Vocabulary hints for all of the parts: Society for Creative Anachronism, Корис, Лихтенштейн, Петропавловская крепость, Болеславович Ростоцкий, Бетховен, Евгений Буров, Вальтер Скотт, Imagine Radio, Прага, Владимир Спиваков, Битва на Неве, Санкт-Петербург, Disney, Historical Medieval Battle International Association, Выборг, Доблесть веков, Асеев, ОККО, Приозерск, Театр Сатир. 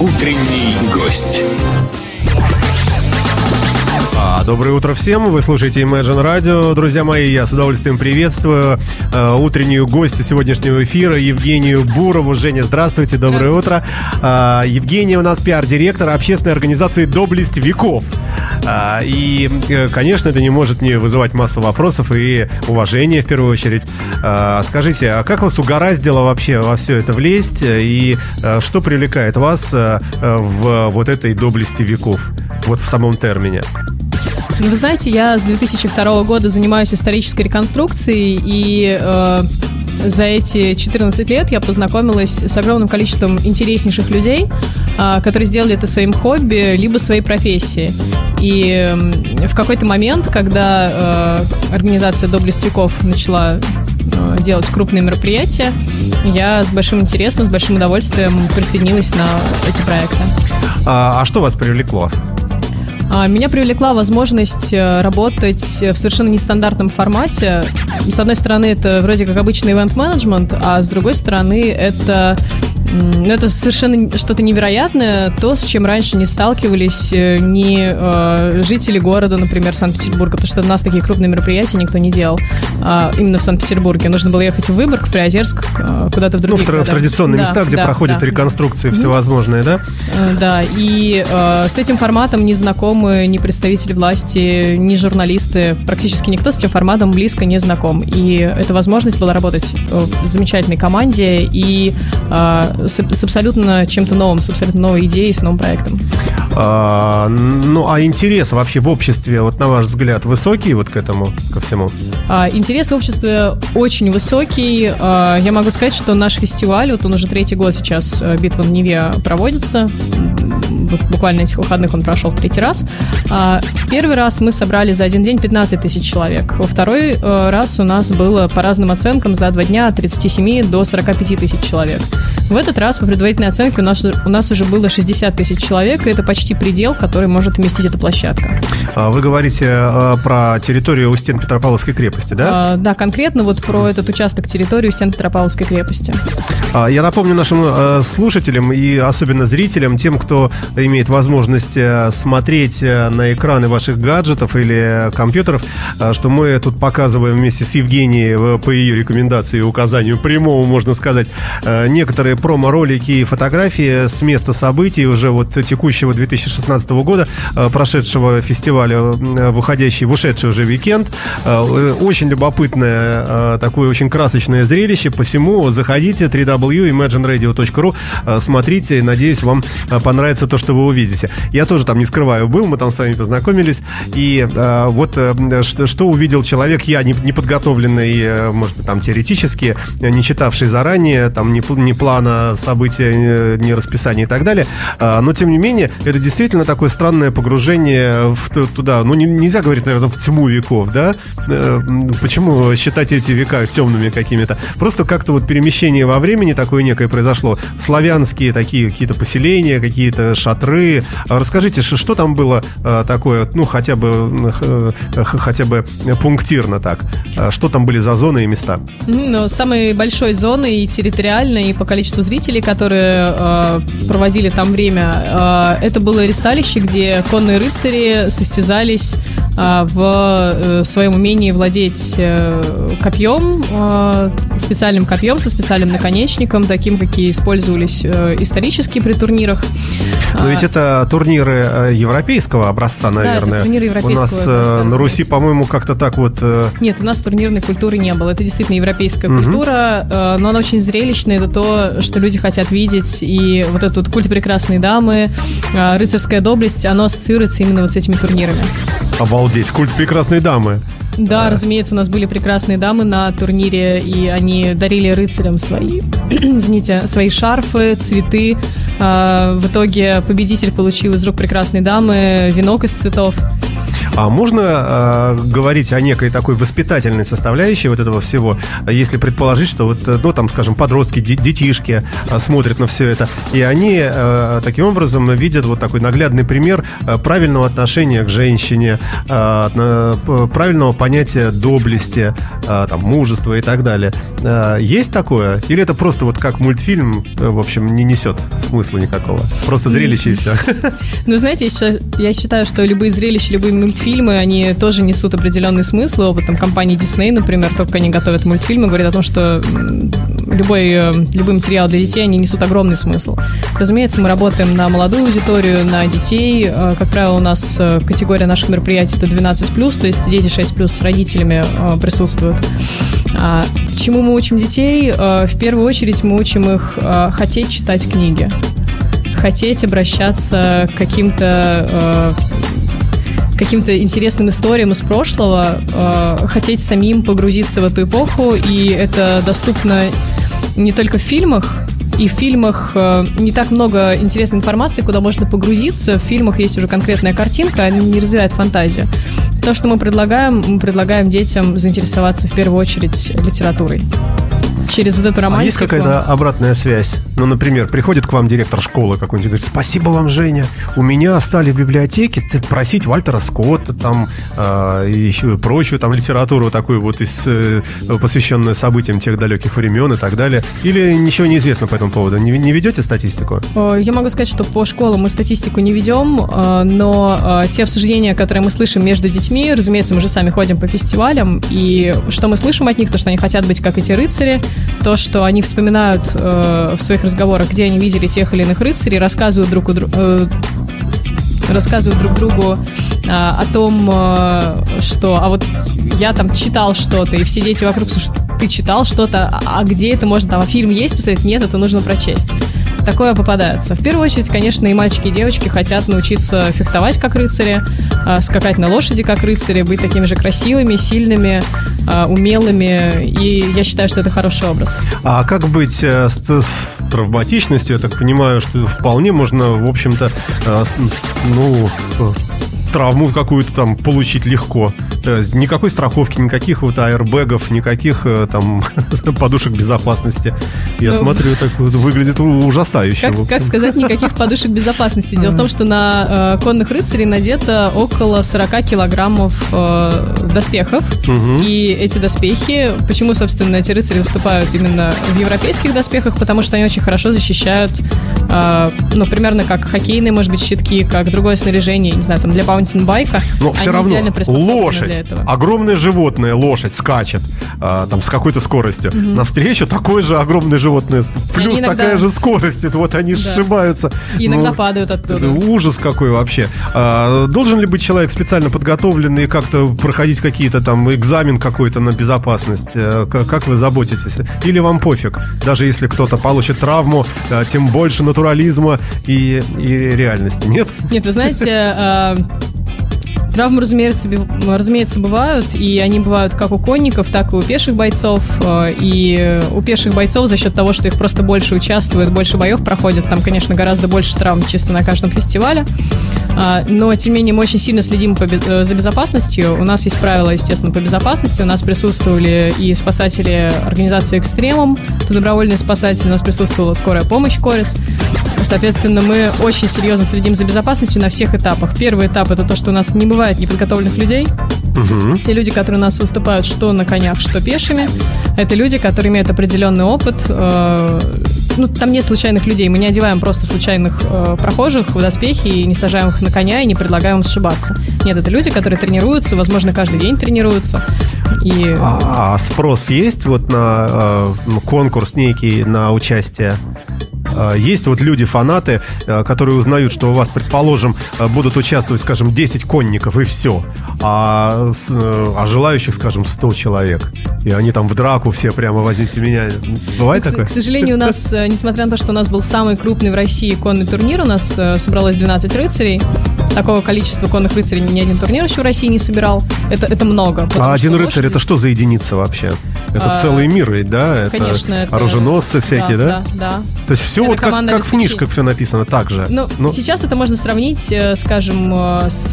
Утренний гость. Доброе утро всем, вы слушаете Imagine Radio. Друзья мои, я с удовольствием приветствую утреннюю гостью сегодняшнего эфира Евгению Бурову. Женя, здравствуйте, доброе утро. Евгения у нас пиар-директор общественной организации «Доблесть веков». И, конечно, это не может не вызывать массу вопросов и уважения, в первую очередь. Скажите, а как вас угораздило вообще во все это влезть? И что привлекает вас в вот этой «Доблести веков», вот в самом термине? Ну, вы знаете, я с 2002 года занимаюсь исторической реконструкцией, и за эти 14 лет я познакомилась с огромным количеством интереснейших людей, которые сделали это своим хобби, либо своей профессией. И в какой-то момент, когда организация «Доблесть веков» начала делать крупные мероприятия, я с большим интересом, с большим удовольствием присоединилась на эти проекты. А что вас привлекло? Меня привлекла возможность работать в совершенно нестандартном формате. С одной стороны, это вроде как обычный ивент-менеджмент, а с другой стороны, это совершенно что-то невероятное, то, с чем раньше не сталкивались ни жители города, например, Санкт-Петербурга, потому что у нас такие крупные мероприятия никто не делал именно в Санкт-Петербурге. Нужно было ехать в Выборг, в Приозерск, куда-то в другие города. В традиционные места, где проходят реконструкции всевозможные, да? Да, и с этим форматом не знакомы ни представители власти, ни журналисты, практически никто с этим форматом близко не знаком. И эта возможность была работать в замечательной команде и с абсолютно чем-то новым, с абсолютно новой идеей, с новым проектом. А интерес вообще в обществе, вот на ваш взгляд, высокий вот к этому, ко всему? Интерес в обществе очень высокий. Я могу сказать, что наш фестиваль, вот он уже третий год сейчас, «Битва на Неве», проводится. Вот буквально этих выходных он прошел в третий раз. Первый раз мы собрали за один день 15 тысяч человек. Во второй раз у нас было, по разным оценкам, за два дня от 37 до 45 тысяч человек. В этот раз, по предварительной оценке, у нас уже было 60 тысяч человек, и это почти предел, который может вместить эта площадка. Вы говорите про территорию у стен Петропавловской крепости, да? Да, конкретно вот про этот участок территории у стен Петропавловской крепости. Я напомню нашим слушателям и особенно зрителям, тем, кто имеет возможность смотреть на экраны ваших гаджетов или компьютеров, что мы тут показываем вместе с Евгенией по ее рекомендации и указанию прямому, можно сказать, некоторые промо-ролики и фотографии с места событий уже вот текущего 2016 года, прошедшего фестиваля, ушедший уже уикенд. Очень любопытное, такое очень красочное зрелище, посему заходите www.imagineradio.ru, смотрите, надеюсь, вам понравится то, что вы увидите. Я тоже там, не скрываю, был, мы там с вами познакомились, и что увидел человек, я неподготовленный, может быть, там теоретически, не читавший заранее, там не плана события, не расписания и так далее, но тем не менее, это действительно такое странное погружение туда, нельзя говорить, наверное, в тьму веков, да? Почему считать эти века темными какими-то? Просто как-то вот перемещение во времени такое некое произошло, славянские такие какие-то поселения, какие-то шатры. Расскажите, что там было такое, хотя бы пунктирно так, что там были за зоны и места? Самой большой зоной и территориально, и по количеству зрителей, которые проводили там время, это было ристалище, где конные рыцари состязались в своем умении владеть копьем, специальным копьем со специальным наконечником, таким, какие использовались исторически при турнирах. Но ведь это турниры европейского образца, наверное. Да, это турниры европейского образца. У нас на Руси, по-моему, как-то так вот... Нет, у нас турнирной культуры не было. Это действительно европейская культура, но она очень зрелищная. Это то, что люди хотят видеть. И вот этот культ прекрасной дамы, рыцарская доблесть, оно ассоциируется именно вот с этими турнирами. Обалдеть, культ прекрасной дамы. Да, разумеется, у нас были прекрасные дамы на турнире, и они дарили рыцарям свои шарфы, цветы. В итоге победитель получил из рук прекрасной дамы венок из цветов. А можно говорить о некой такой воспитательной составляющей вот этого всего, если предположить, что вот, ну, там, скажем, подростки, детишки смотрят на все это, и они таким образом видят вот такой наглядный пример правильного отношения к женщине, правильного понятия доблести, там, мужества и так далее. Есть такое? Или это просто вот как мультфильм, в общем, не несет смысла никакого? Просто зрелище и все. Ну, знаете, я считаю, что любые зрелища, любые мультфильмы, они тоже несут определенный смысл. Опытом компании Disney, например, только они готовят мультфильмы, говорят о том, что любой материал для детей, они несут огромный смысл. Разумеется, мы работаем на молодую аудиторию, на детей. Как правило, у нас категория наших мероприятий — это 12+, то есть дети 6+ с родителями присутствуют. Чему мы учим детей? В первую очередь мы учим их хотеть читать книги, хотеть обращаться к каким-то интересным историям из прошлого, хотеть самим погрузиться в эту эпоху, и это доступно не только в фильмах, и в фильмах не так много интересной информации, куда можно погрузиться. В фильмах есть уже конкретная картинка, они не развивают фантазию. То, что мы предлагаем детям заинтересоваться в первую очередь литературой. Через вот эту романтику. А есть какая-то обратная связь? Ну, например, приходит к вам директор школы какой-нибудь и говорит: спасибо вам, Женя, у меня стали в библиотеке просить Вальтера Скотта, там, еще прочую там литературу такую вот, посвященную событиям тех далеких времен и так далее. Или ничего не известно по этому поводу? Не ведете статистику? Я могу сказать, что по школам мы статистику не ведем, но те обсуждения, которые мы слышим между детьми, разумеется, мы же сами ходим по фестивалям, и что мы слышим от них, то, что они хотят быть как эти рыцари, то, что они вспоминают в своих разговорах, где они видели тех или иных рыцарей, рассказывают друг другу о том, что «а вот я там читал что-то», и все дети вокруг: «Слушай, ты читал что-то? А где это можно? Там, а фильм есть посмотреть?» «Нет, это нужно прочесть». Такое попадается. В первую очередь, конечно, и мальчики, и девочки хотят научиться фехтовать как рыцари, скакать на лошади как рыцари, быть такими же красивыми, сильными, умелыми. И я считаю, что это хороший образ. А как быть с травматичностью? Я так понимаю, что вполне можно, в общем-то, травму какую-то там получить легко. Никакой страховки, никаких вот аэрбэгов, никаких там подушек безопасности. Я смотрю, так выглядит ужасающе. Как сказать, никаких подушек безопасности? Дело в том, что на конных рыцарей надето около 40 килограммов доспехов. И эти доспехи... Почему, собственно, эти рыцари выступают именно в европейских доспехах? Потому что они очень хорошо защищают, примерно как хоккейные, может быть, щитки, как другое снаряжение, не знаю, там, для маунтинбайка. Но все равно лошадь, огромное животное, лошадь скачет там с какой-то скоростью. Навстречу такое же огромное животное, плюс иногда... такая же скорость. Вот они сшибаются. И иногда падают оттуда. Ужас какой вообще. Должен ли быть человек специально подготовленный, как-то проходить какие-то там экзамен какой-то на безопасность? Как вы заботитесь? Или вам пофиг? Даже если кто-то получит травму, тем больше натурализма и реальности. Нет? Нет, вы знаете... Травмы, разумеется, бывают, и они бывают как у конников, так и у пеших бойцов. И у пеших бойцов за счет того, что их просто больше участвует, больше боев проходит, там, конечно, гораздо больше травм чисто на каждом фестивале. Но, тем не менее, мы очень сильно следим за безопасностью. У нас есть правила, естественно, по безопасности. У нас присутствовали и спасатели организации «Экстремум», это добровольные спасатели, у нас присутствовала скорая помощь «Корис». Соответственно, мы очень серьезно следим за безопасностью на всех этапах. Первый этап — это то, что у нас не бывает неподготовленных людей. Все люди, которые у нас выступают что на конях, что пешими, это люди, которые имеют определенный опыт. Там нет случайных людей. Мы не одеваем просто случайных прохожих в доспехи и не сажаем их на коня и не предлагаем им сшибаться. Нет, это люди, которые тренируются, возможно, каждый день тренируются. И... А спрос есть вот на конкурс некий, на участие? Есть вот люди, фанаты, которые узнают, что у вас, предположим, будут участвовать, скажем, 10 конников и все, а желающих, скажем, 100 человек, и они там в драку все прямо: возьмите меня. Бывает такое? К сожалению, у нас, несмотря на то, что у нас был самый крупный в России конный турнир, у нас собралось 12 рыцарей. Такого количества конных рыцарей ни один турнир еще в России не собирал. Это много. А один рыцарь — это что за единица вообще? Это целый мир ведь, да? Конечно. Это оруженосцы всякие, да? Да, да. То есть все все вот как в книжках все написано так же. Но сейчас это можно сравнить, скажем, с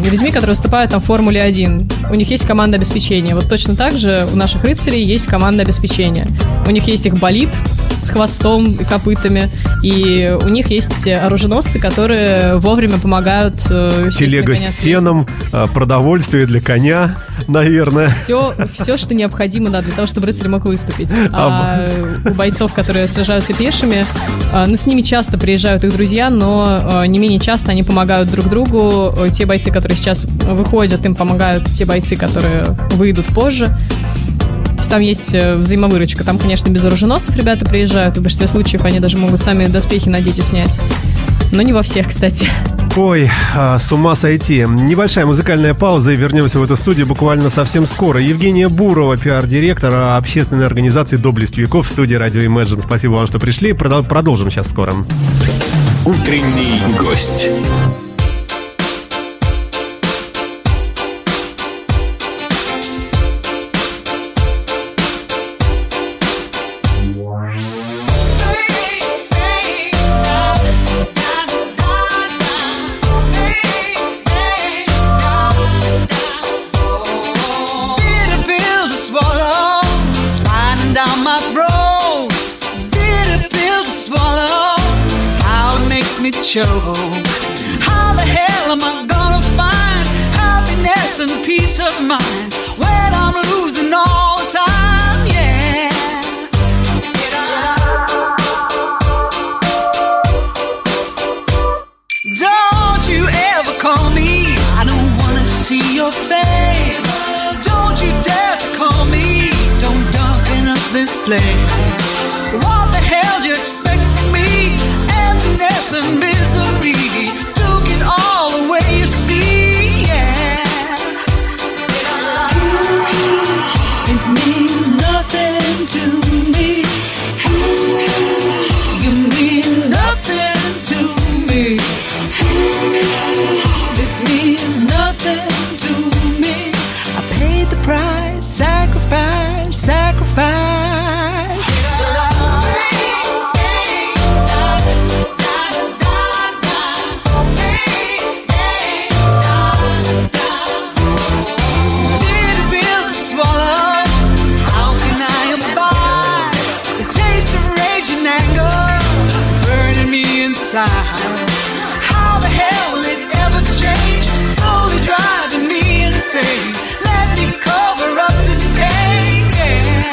людьми, которые выступают там в Формуле 1. У них есть команда обеспечения. Вот точно так же у наших рыцарей есть команда обеспечения. У них есть их болид с хвостом и копытами, и у них есть оруженосцы, которые вовремя помогают. Телега с сеном, продовольствие для коня, наверное. Все, что необходимо, да, для того, чтобы рыцарь мог выступить. А у бойцов, которые сражаются пешими, ну, с ними часто приезжают их друзья, но не менее часто они помогают друг другу. Те бойцы, которые сейчас выходят, им помогают те бойцы, которые выйдут позже. Там есть взаимовыручка. Там, конечно, без оруженосцев ребята приезжают. В большинстве случаев они даже могут сами доспехи надеть и снять. Но не во всех, кстати. Ой, с ума сойти. Небольшая музыкальная пауза, и вернемся в эту студию буквально совсем скоро. Евгения Бурова, пиар-директора общественной организации «Доблесть веков», в студии радио Imagine. Спасибо вам, что пришли. Продолжим сейчас скоро. Утренний гость. How the hell am I gonna find happiness and peace of mind when I'm losing all the time? Yeah. Don't you ever call me, I don't wanna see your face. Don't you dare to call me, don't darken up this place. What the hell do you expect from me? Emptiness and misery. Took it all away, you see, yeah. It means nothing to me. You mean nothing to me. It means nothing to me. I paid the price, sacrifice. How the hell will it ever change? Slowly driving me insane. Let me cover up this pain, yeah.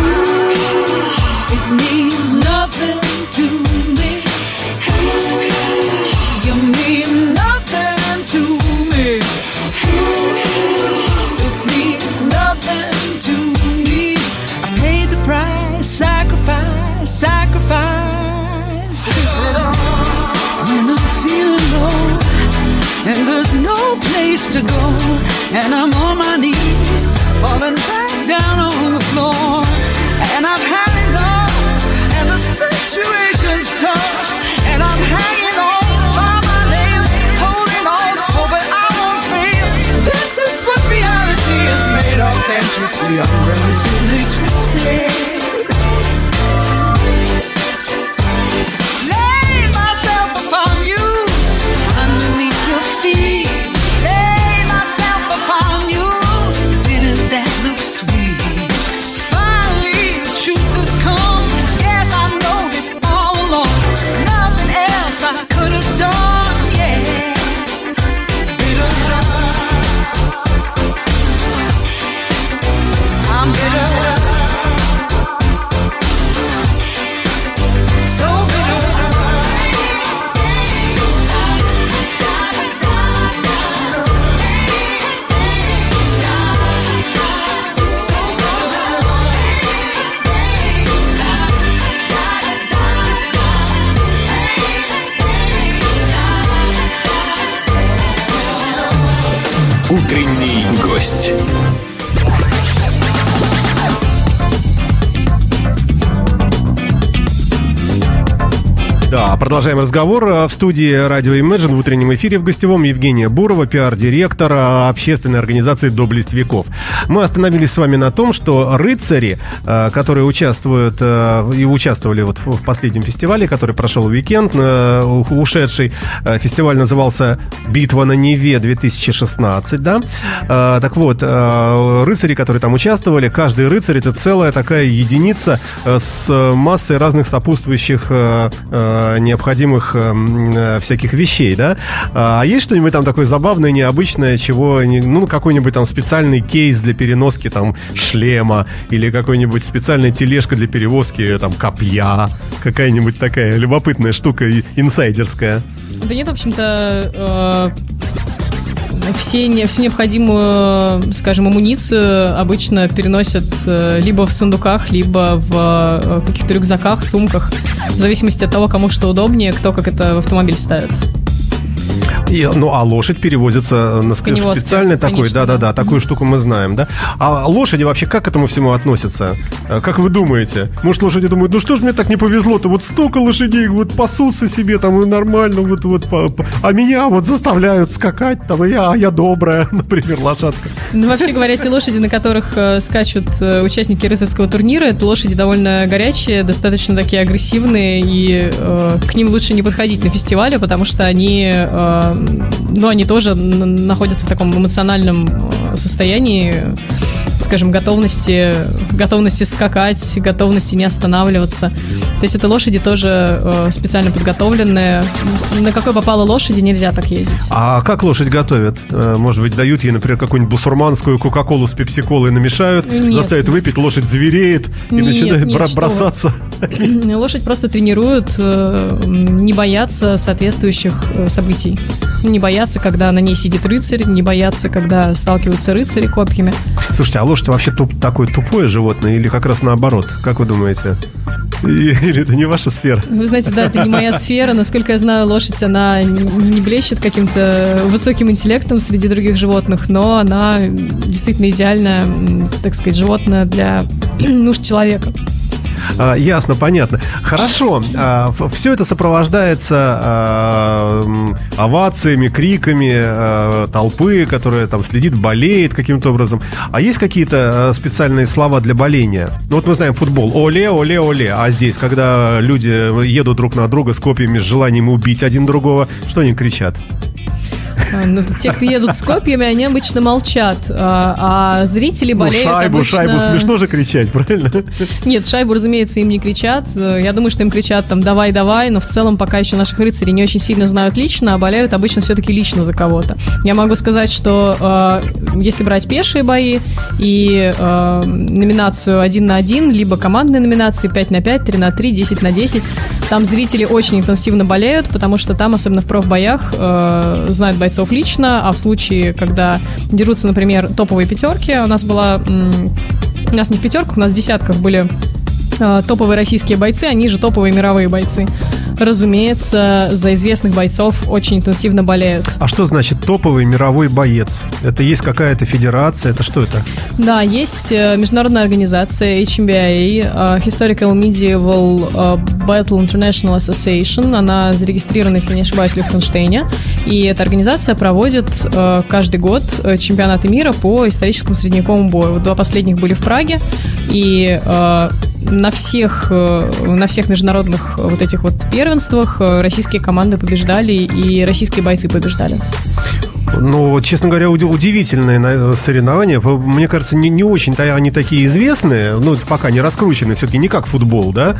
Ooh, it means nothing to me. Ooh, you mean nothing to me. Ooh, it means nothing to me. I paid the price, sacrifice. When I feel alone and there's no place to go, and I'm on my knees, falling back down on the floor, and I've had enough, and the situation's tough, and I'm hanging on by my nails, holding on, hoping I won't fail. This is what reality is made of. Can't you see I'm relatively twisted? Утренний гость. Да, продолжаем разговор. В студии радио Imagine в утреннем эфире в гостевом Евгения Бурова, пиар-директора общественной организации «Доблесть веков». Мы остановились с вами на том, что рыцари, которые участвуют и участвовали вот в последнем фестивале, который прошел уикенд, ушедший фестиваль назывался «Битва на Неве 2016», да? Так вот, рыцари, которые там участвовали, каждый рыцарь — это целая такая единица с массой разных сопутствующих необходимых всяких вещей, да? А есть что-нибудь там такое забавное, необычное, чего, ну, какой-нибудь там специальный кейс для переноски там шлема или какой-нибудь специальная тележка для перевозки там копья, какая-нибудь такая любопытная штука инсайдерская? Да нет, в общем-то, всю необходимую, скажем, амуницию обычно переносят либо в сундуках, либо в каких-то рюкзаках, сумках, в зависимости от того, кому что удобнее, кто как это в автомобиль ставит. И, ну, а лошадь перевозится на специальный такой, да-да-да, такую штуку мы знаем, да? А лошади вообще как к этому всему относятся? Как вы думаете? Может, лошади думают, ну что ж мне так не повезло-то, вот столько лошадей, вот пасутся себе там и нормально, вот, а меня вот заставляют скакать, там, я добрая, например, лошадка. Ну, вообще говоря, те лошади, на которых скачут участники рыцарского турнира, это лошади довольно горячие, достаточно такие агрессивные, и к ним лучше не подходить на фестивале, потому что они... Но они тоже находятся в таком эмоциональном состоянии, скажем, готовности скакать, готовности не останавливаться. То есть это лошади тоже специально подготовленные. На какой попала лошади, нельзя так ездить. А как лошадь готовят? Может быть, дают ей, например, какую-нибудь бусурманскую кока-колу с пепси-колой намешают, заставят выпить, лошадь звереет и начинает бросаться. Лошадь просто тренируют не бояться соответствующих событий. Не бояться, когда на ней сидит рыцарь, не бояться, когда сталкиваются рыцари копьями. Слушайте, а лошадь вообще такое тупое животное или как раз наоборот? Как вы думаете? Или это не ваша сфера? Вы знаете, да, это не моя сфера. Насколько я знаю, лошадь, она не блещет каким-то высоким интеллектом среди других животных, но она действительно идеальное, так сказать, животное для нужд человека. Ясно, понятно. Хорошо. Все это сопровождается овациями, криками толпы, которая там следит, болеет каким-то образом. А есть какие-то специальные слова для боления? Ну вот мы знаем футбол. Оле, оле, оле. А здесь, когда люди едут друг на друга с копьями, с желанием убить один другого, что они кричат? Ну, те, кто едут с копьями, они обычно молчат, а зрители болеют обычно... Шайбу смешно же кричать, правильно? Нет, шайбу, разумеется, им не кричат. Я думаю, что им кричат там «давай-давай», но в целом пока еще наших рыцарей не очень сильно знают лично, а болеют обычно все-таки лично за кого-то. Я могу сказать, что если брать пешие бои и номинацию 1 на 1, либо командные номинации 5 на 5, 3 на 3, 10 на 10, там зрители очень интенсивно болеют, потому что там, особенно в профбоях, знают бойцов лично, а в случае, когда дерутся, например, топовые пятерки, у нас не в пятерках, у нас в десятках были топовые российские бойцы, они же топовые мировые бойцы. Разумеется, за известных бойцов очень интенсивно болеют. А что значит топовый мировой боец? Это есть какая-то федерация? Это что это? Да, есть международная организация HMBA, Historical Medieval Battle International Association. Она зарегистрирована, если не ошибаюсь, в Лихтенштейне. И эта организация проводит каждый год чемпионаты мира по историческому средневековому бою. 2 последних были в Праге. И... На всех международных вот этих вот первенствах российские команды побеждали и российские бойцы побеждали. Ну, честно говоря, удивительные соревнования. Мне кажется, не очень-то они такие известные, ну, пока не раскручены, все-таки не как футбол, да?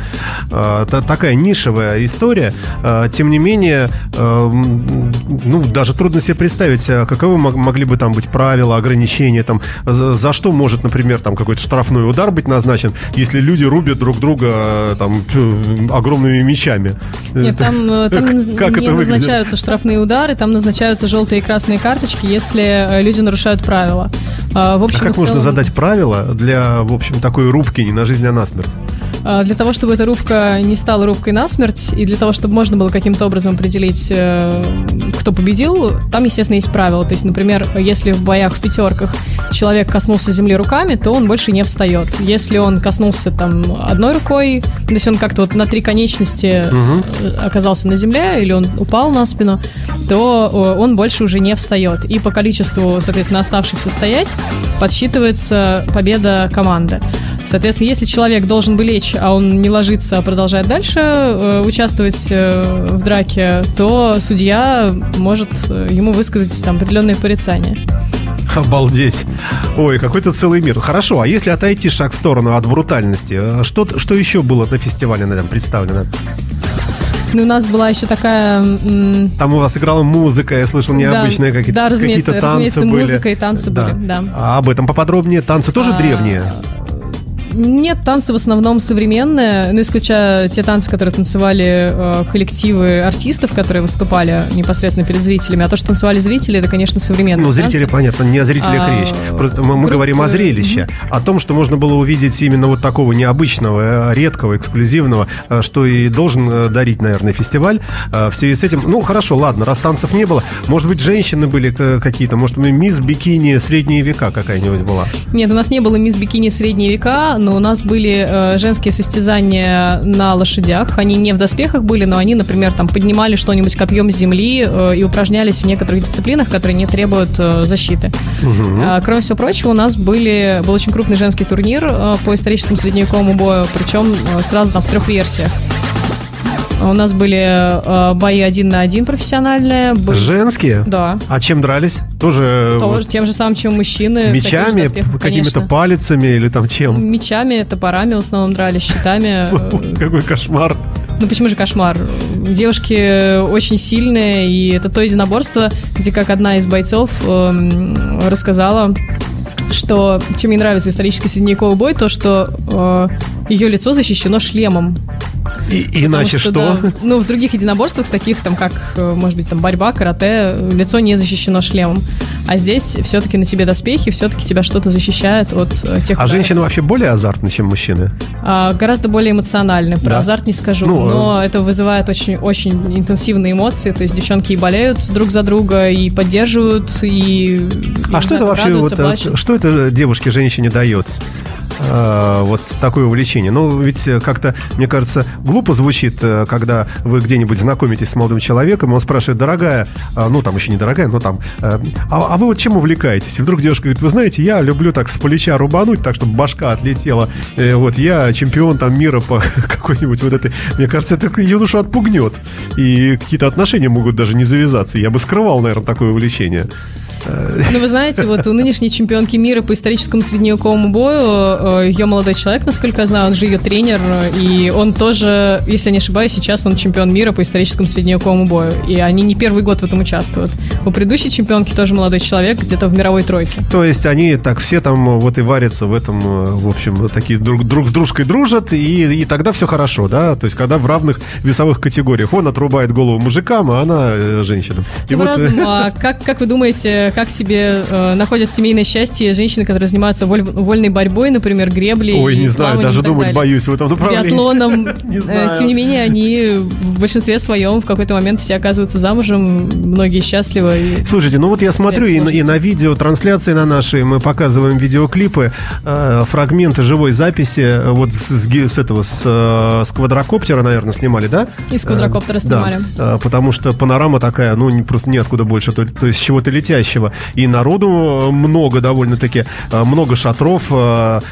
Такая нишевая история. Тем не менее, ну, даже трудно себе представить, каковы могли бы там быть правила, ограничения, там, за что может, например, там какой-то штрафной удар быть назначен, если люди рубят друг друга там огромными мечами. Нет, там не назначаются штрафные удары, там назначаются желтые и красные карточки, если люди нарушают правила. В общем, а как можно задать правила для, в общем, такой рубки не на жизнь, а на смерть? для того, чтобы эта рубка не стала рубкой насмерть, и для того, чтобы можно было каким-то образом определить, кто победил, там, естественно, есть правила. То есть, например, если в боях в пятерках человек коснулся земли руками, то он больше не встает. Если он коснулся там одной рукой, то есть он как-то вот на три конечности оказался на земле, или он упал на спину, то он больше уже не встает. И по количеству, соответственно, оставшихся стоять подсчитывается победа команды. Соответственно, если человек должен бы лечь, а он не ложится, а продолжает дальше участвовать в драке, то судья может ему высказать там определенные порицания. Обалдеть. Ой, какой-то целый мир. Хорошо, а если отойти шаг в сторону от брутальности, что еще было на фестивале на этом представлено? Ну, у нас была еще такая... Там у вас играла музыка, я слышал, необычные какие-то танцы были. Да, разумеется, музыка и танцы были, да. А об этом поподробнее. Танцы тоже древние? Нет, танцы в основном современные, ну, исключая те танцы, которые танцевали коллективы артистов, которые выступали непосредственно перед зрителями. А то, что танцевали зрители, это, конечно, современные танцы. Ну, зрители, понятно, не о зрителях речь. Просто мы говорим о зрелище, о том, что можно было увидеть именно вот такого необычного, редкого, эксклюзивного, что и должен дарить, наверное, фестиваль. В связи с этим, ну, хорошо, ладно, раз танцев не было, может быть, женщины были какие-то, может, мисс бикини средние века какая-нибудь была? Нет, у нас не было мисс бикини средние века, но у нас были женские состязания на лошадях. Они не в доспехах были, но они, например, там поднимали что-нибудь копьем с земли и упражнялись в некоторых дисциплинах, которые не требуют защиты. Кроме всего прочего, у нас был очень крупный женский турнир по историческому средневековому бою, причем сразу там в трех версиях. У нас были бои 1 на 1 профессиональные. Женские? Да. А чем дрались? Тоже тем же самым, чем мужчины. Мечами, доспехах, какими-то палицами или там чем? Мечами, топорами в основном дрались, щитами. Какой кошмар. Ну почему же кошмар? Девушки очень сильные, и это то единоборство, где, как одна из бойцов рассказала, что чем ей нравится исторический средневековый бой, то что ее лицо защищено шлемом. Иначе что? Да, ну, в других единоборствах, таких там, как, может быть, там борьба, карате, лицо не защищено шлемом. А здесь все-таки на тебе доспехи, все-таки тебя что-то защищает от тех... А женщины вообще более азартны, чем мужчины? Гораздо более эмоциональны. Про азарт не скажу, но это вызывает очень-очень интенсивные эмоции. То есть девчонки и болеют друг за друга, и поддерживают, и... А что это вообще, что это девушке, женщине дает? Вот такое увлечение. Ну, ведь как-то, мне кажется, глупо звучит, когда вы где-нибудь знакомитесь с молодым человеком, он спрашивает: дорогая, ну, там еще не дорогая, но там, а вы вот чем увлекаетесь? И вдруг девушка говорит: вы знаете, я люблю так с плеча рубануть, так, чтобы башка отлетела. Вот, я чемпион там мира по какой-нибудь вот этой... Мне кажется, это юношу отпугнет, и какие-то отношения могут даже не завязаться. Я бы скрывал, наверное, такое увлечение. Ну, вы знаете, вот у нынешней чемпионки мира по историческому средневековому бою ее молодой человек, насколько я знаю, он же ее тренер, и он тоже, если я не ошибаюсь, сейчас он чемпион мира по историческому средневековому бою, и они не первый год в этом участвуют. У предыдущей чемпионки тоже молодой человек, где-то в мировой тройке. То есть они так все там вот и варятся в этом, в общем, такие друг с дружкой дружат, и тогда все хорошо, да? То есть когда в равных весовых категориях он отрубает голову мужикам, а она женщинам. И вот... А как вы думаете, как себе находят семейное счастье женщины, которые занимаются вольной борьбой, например, греблей? Ой, не знаю, даже думать боюсь в этом направлении. Биатлоном. Тем не менее, они в большинстве своем в какой-то момент все оказываются замужем, многие счастливы. Слушайте, ну вот я смотрю и на видео, трансляции на наши, мы показываем видеоклипы, фрагменты живой записи, вот с квадрокоптера, наверное, снимали, да? Из квадрокоптера снимали. Да, потому что панорама такая, ну, просто неоткуда больше, то есть чего-то летящего. И народу много довольно-таки, много шатров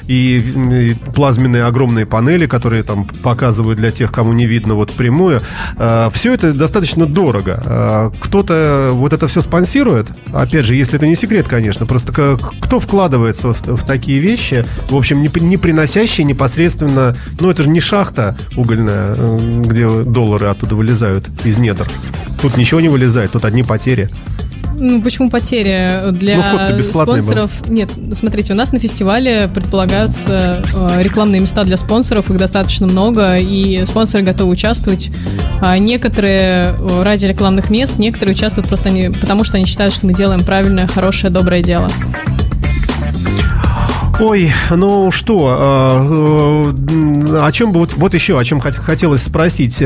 и плазменные огромные панели, которые там показывают для тех, кому не видно вот прямую. Все это достаточно дорого. Кто-то вот это все спонсирует. Опять же, если это не секрет, конечно. Просто кто вкладывается в такие вещи, в общем, не приносящие непосредственно... Ну, это же не шахта угольная, где доллары оттуда вылезают из недр. Тут ничего не вылезает, тут одни потери. Ну, почему потери? Для спонсоров... Был. Нет, смотрите, у нас на фестивале предполагаются рекламные места для спонсоров, их достаточно много, и спонсоры готовы участвовать. Некоторые ради рекламных мест, некоторые участвуют просто потому, что они считают, что мы делаем правильное, хорошее, доброе дело. Ой, ну что, о чем бы вот еще, о чем хотелось спросить.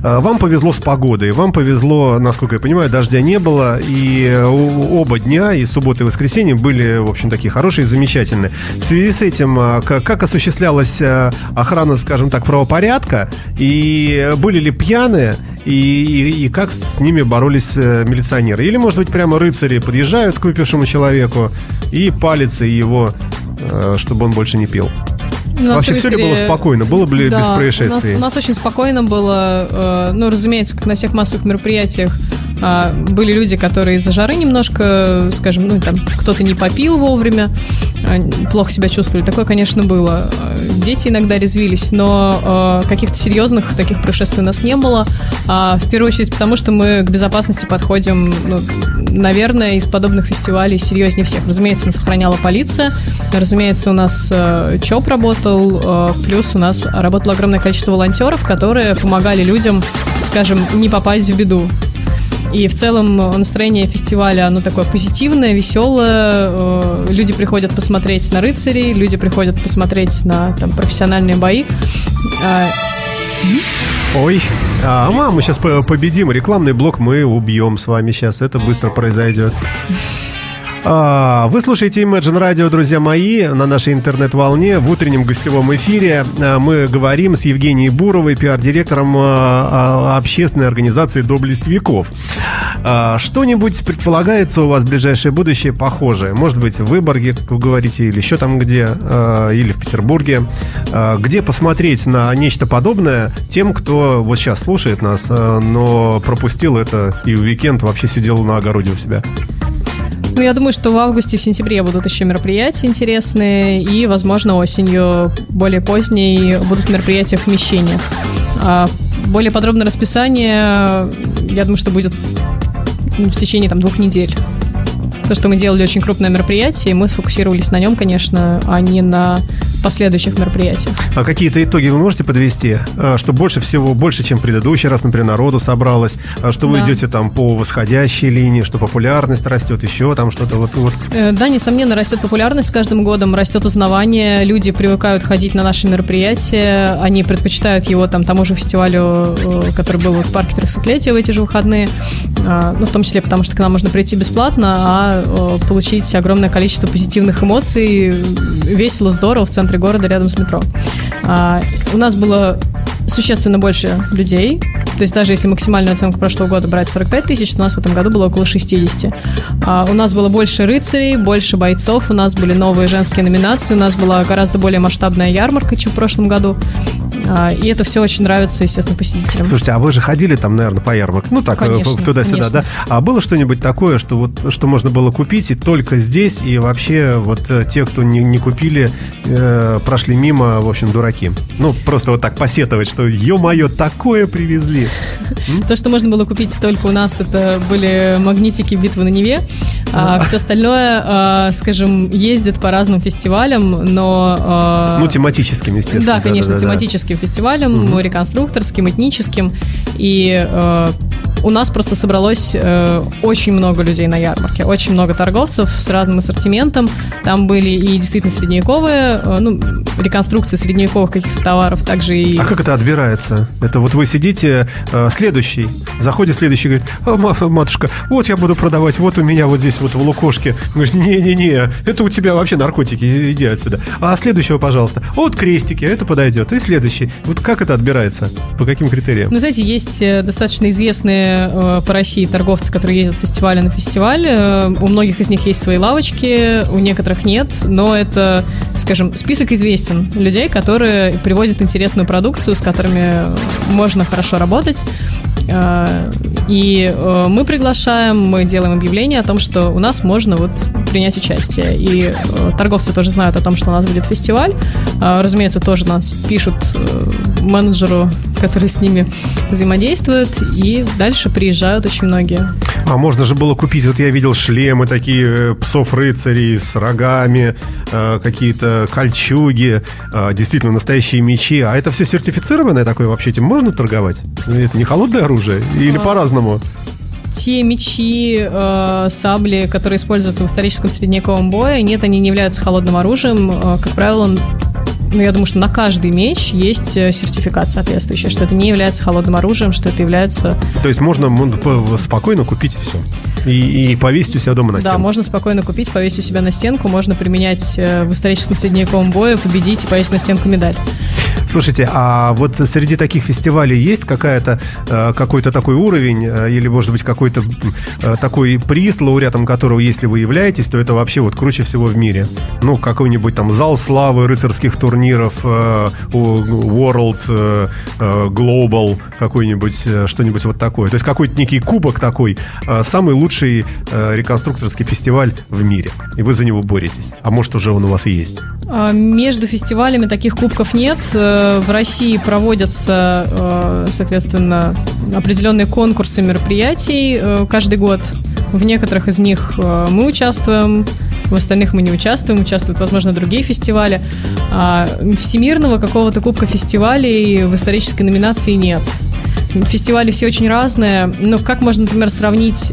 Вам повезло с погодой, вам повезло, насколько я понимаю, дождя не было, и оба дня, и суббота, и воскресенье были, в общем, такие хорошие, замечательные. В связи с этим, как осуществлялась охрана, скажем так, правопорядка, и были ли пьяные, и как с ними боролись милиционеры? Или, может быть, прямо рыцари подъезжают к выпившему человеку и палятся его, чтобы он больше не пил? Вообще все ли было спокойно? Было бы ли без происшествий? У нас очень спокойно было. Ну, разумеется, как на всех массовых мероприятиях, были люди, которые из-за жары немножко, скажем, ну, там, кто-то не попил вовремя, плохо себя чувствовали. Такое, конечно, было. Дети иногда резвились, но каких-то серьезных таких происшествий у нас не было. В первую очередь потому, что мы к безопасности подходим, ну, наверное, из подобных фестивалей серьезнее всех. Разумеется, нас охраняла полиция. Разумеется, у нас ЧОП работал. Плюс у нас работало огромное количество волонтеров, которые помогали людям, скажем, не попасть в беду. И в целом настроение фестиваля, оно такое позитивное, веселое. Люди приходят посмотреть на рыцарей, люди приходят посмотреть на там профессиональные бои. Ой, а маму сейчас победим, рекламный блок мы убьем с вами сейчас, это быстро произойдет. Вы слушаете Imagine Radio, друзья мои, на нашей интернет-волне. В утреннем гостевом эфире мы говорим с Евгенией Буровой, пиар-директором общественной организации «Доблесть веков». Что-нибудь предполагается у вас в ближайшее будущее похожее? Может быть, в Выборге, как вы говорите, или еще там где, или в Петербурге. Где посмотреть на нечто подобное тем, кто вот сейчас слушает нас, но пропустил это и в уикенд вообще сидел на огороде у себя? Ну, я думаю, что в августе и в сентябре будут еще мероприятия интересные, и, возможно, осенью более поздней будут мероприятия в помещениях. Более подробное расписание, я думаю, что будет в течение там 2 недель. То, что мы делали очень крупное мероприятие, и мы сфокусировались на нем, конечно, а не на последующих мероприятиях. А какие-то итоги вы можете подвести? Что больше всего, больше, чем в предыдущий раз, например, народу собралось? Что вы идете там по восходящей линии? Что популярность растет? Еще там что-то вот? Да, несомненно, растет популярность с каждым годом, растет узнавание. Люди привыкают ходить на наши мероприятия. Они предпочитают его там тому же фестивалю, который был в парке 300-летия в эти же выходные. Ну, в том числе потому, что к нам можно прийти бесплатно, получить огромное количество позитивных эмоций. Весело, здорово в центре города, рядом с метро. У нас было существенно больше людей. То есть даже если максимальную оценку прошлого года брать 45 тысяч, у нас в этом году было около 60. У нас было больше рыцарей, больше бойцов. У нас были новые женские номинации. У нас была гораздо более масштабная ярмарка, чем в прошлом году. И это все очень нравится, естественно, посетителям. Слушайте, а вы же ходили там, наверное, по ярмарке? Ну, так, конечно, туда-сюда, конечно. Да? А было что-нибудь такое, что, вот, что можно было купить и только здесь, и вообще вот те, кто не купили, прошли мимо, в общем, дураки? Ну, просто вот так посетовать, что, ё-моё, такое привезли. То, что можно было купить только у нас, это были магнитики «Битвы на Неве». Все остальное, скажем, ездит по разным фестивалям, но... Ну, тематическим, естественно. Да, конечно, тематическим фестивалем, реконструкторским, этническим. И у нас просто собралось очень много людей на ярмарке. Очень много торговцев с разным ассортиментом. Там были и действительно средневековые, реконструкции средневековых каких-то товаров, также и... А как это отбирается? Это вот вы сидите, следующий, заходит следующий, говорит: матушка, вот я буду продавать, вот у меня вот здесь вот в лукошке. Говорит: не-не-не, это у тебя вообще наркотики, иди отсюда. А следующего, пожалуйста. Вот крестики, это подойдет. И следующий. Вот как это отбирается? По каким критериям? Ну, знаете, есть достаточно известные по России торговцы, которые ездят с фестиваля на фестиваль. У многих из них есть свои лавочки, у некоторых нет, но это, скажем, список известен людей, которые привозят интересную продукцию, с которыми можно хорошо работать. И мы приглашаем, мы делаем объявление о том, что у нас можно вот принять участие. И торговцы тоже знают о том, что у нас будет фестиваль. Разумеется, тоже нас пишут менеджеру, который с ними взаимодействует. И дальше приезжают очень многие. А можно же было купить, вот я видел шлемы такие, псов-рыцарей с рогами, какие-то кольчуги, действительно настоящие мечи. А это все сертифицированное такое вообще? Этим можно торговать? Это не холодное оружие? Или по-разному? те мечи, сабли, которые используются в историческом средневековом бое, нет, они не являются холодным оружием. Как правило, я думаю, что на каждый меч есть сертификат соответствующий, что это не является холодным оружием, что это является... То есть можно спокойно купить все и повесить у себя дома на стенку. Да, можно спокойно купить, повесить у себя на стенку, можно применять в историческом средневековом бою, победить и повесить на стенку медаль. Слушайте, а вот среди таких фестивалей есть какой-то такой уровень или, может быть, какой-то такой приз, лауреатом которого, если вы являетесь, то это вообще вот круче всего в мире? Ну, какой-нибудь там зал славы рыцарских турниров, World, Global, какой-нибудь, что-нибудь вот такое. То есть какой-то некий кубок такой, самый лучший реконструкторский фестиваль в мире, и вы за него боретесь. А может, уже он у вас и есть? Между фестивалями таких кубков нет. В России проводятся, соответственно, определенные конкурсы мероприятий каждый год. В некоторых из них мы участвуем, в остальных мы не участвуем, участвуют, возможно, другие фестивали. А всемирного какого-то кубка фестивалей в исторической номинации нет. Фестивали все очень разные. Но как можно, например, сравнить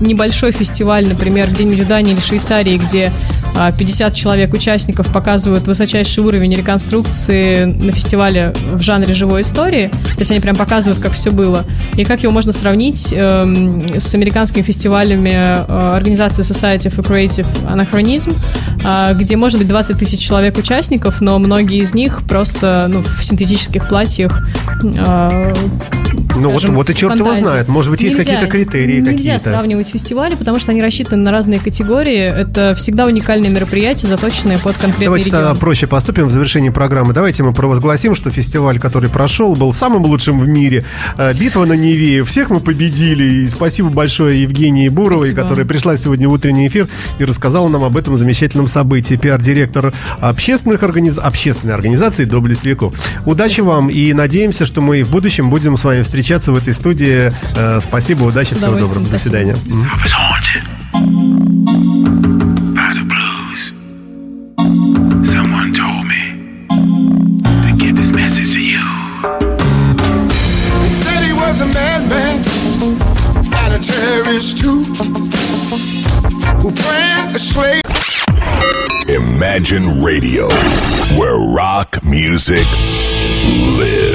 небольшой фестиваль, например, где-нибудь в Дании или Швейцарии, где 50 человек-участников показывают высочайший уровень реконструкции на фестивале в жанре живой истории. То есть они прям показывают, как все было. И как его можно сравнить с американскими фестивалями организации Society for Creative Anachronism, где может быть 20 тысяч человек-участников, но многие из них просто в синтетических платьях, скажем, вот и черт его знает. Может быть, есть какие-то критерии. Нельзя сравнивать фестивали, потому что они рассчитаны на разные категории. Это всегда уникальные мероприятия, заточенные под конкретный регион. Давайте проще поступим в завершении программы. Давайте мы провозгласим, что фестиваль, который прошел, был самым лучшим в мире. Битва на Неве. Всех мы победили. И спасибо большое Евгении Буровой, которая пришла сегодня в утренний эфир и рассказала нам об этом замечательном событии. Пиар-директор общественной организации «Доблесть веков». Удачи вам, и надеемся, что мы и в будущем будем с вами встречаться в этой студии. Спасибо, удачи, всего доброго. До свидания. Imagine Radio, where rock music lives.